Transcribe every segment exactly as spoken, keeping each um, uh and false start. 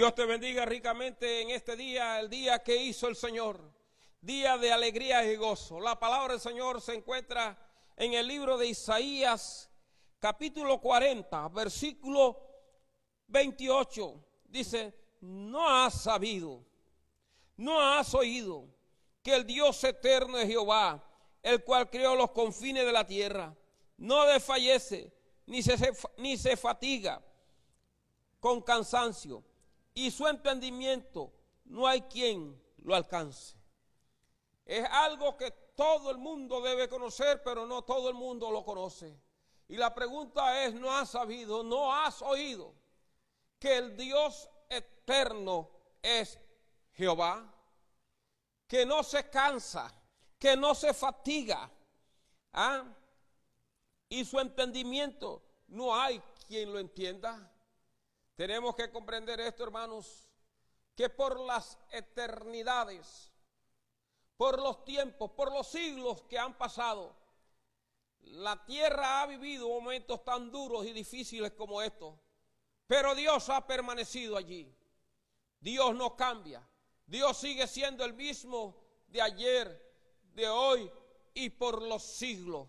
Dios te bendiga ricamente en este día, el día que hizo el Señor, día de alegría y gozo. La palabra del Señor se encuentra en el libro de Isaías, capítulo cuarenta, versículo veintiocho. Dice, ¿no has sabido, no has oído que el Dios eterno es Jehová, el cual creó los confines de la tierra? No desfallece, ni se, ni se fatiga con cansancio, y su entendimiento no hay quien lo alcance. Es algo que todo el mundo debe conocer, pero no todo el mundo lo conoce. Y la pregunta es, ¿no has sabido, no has oído que el Dios eterno es Jehová? Que no se cansa, que no se fatiga, ¿ah? Y su entendimiento no hay quien lo entienda. Tenemos que comprender esto, hermanos, que por las eternidades, por los tiempos, por los siglos que han pasado, la tierra ha vivido momentos tan duros y difíciles como estos, pero Dios ha permanecido allí. Dios no cambia. Dios sigue siendo el mismo de ayer, de hoy y por los siglos,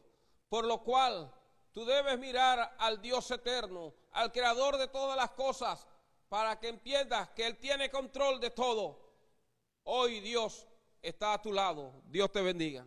por lo cual tú debes mirar al Dios eterno, al creador de todas las cosas, para que entiendas que Él tiene control de todo. Hoy Dios está a tu lado. Dios te bendiga.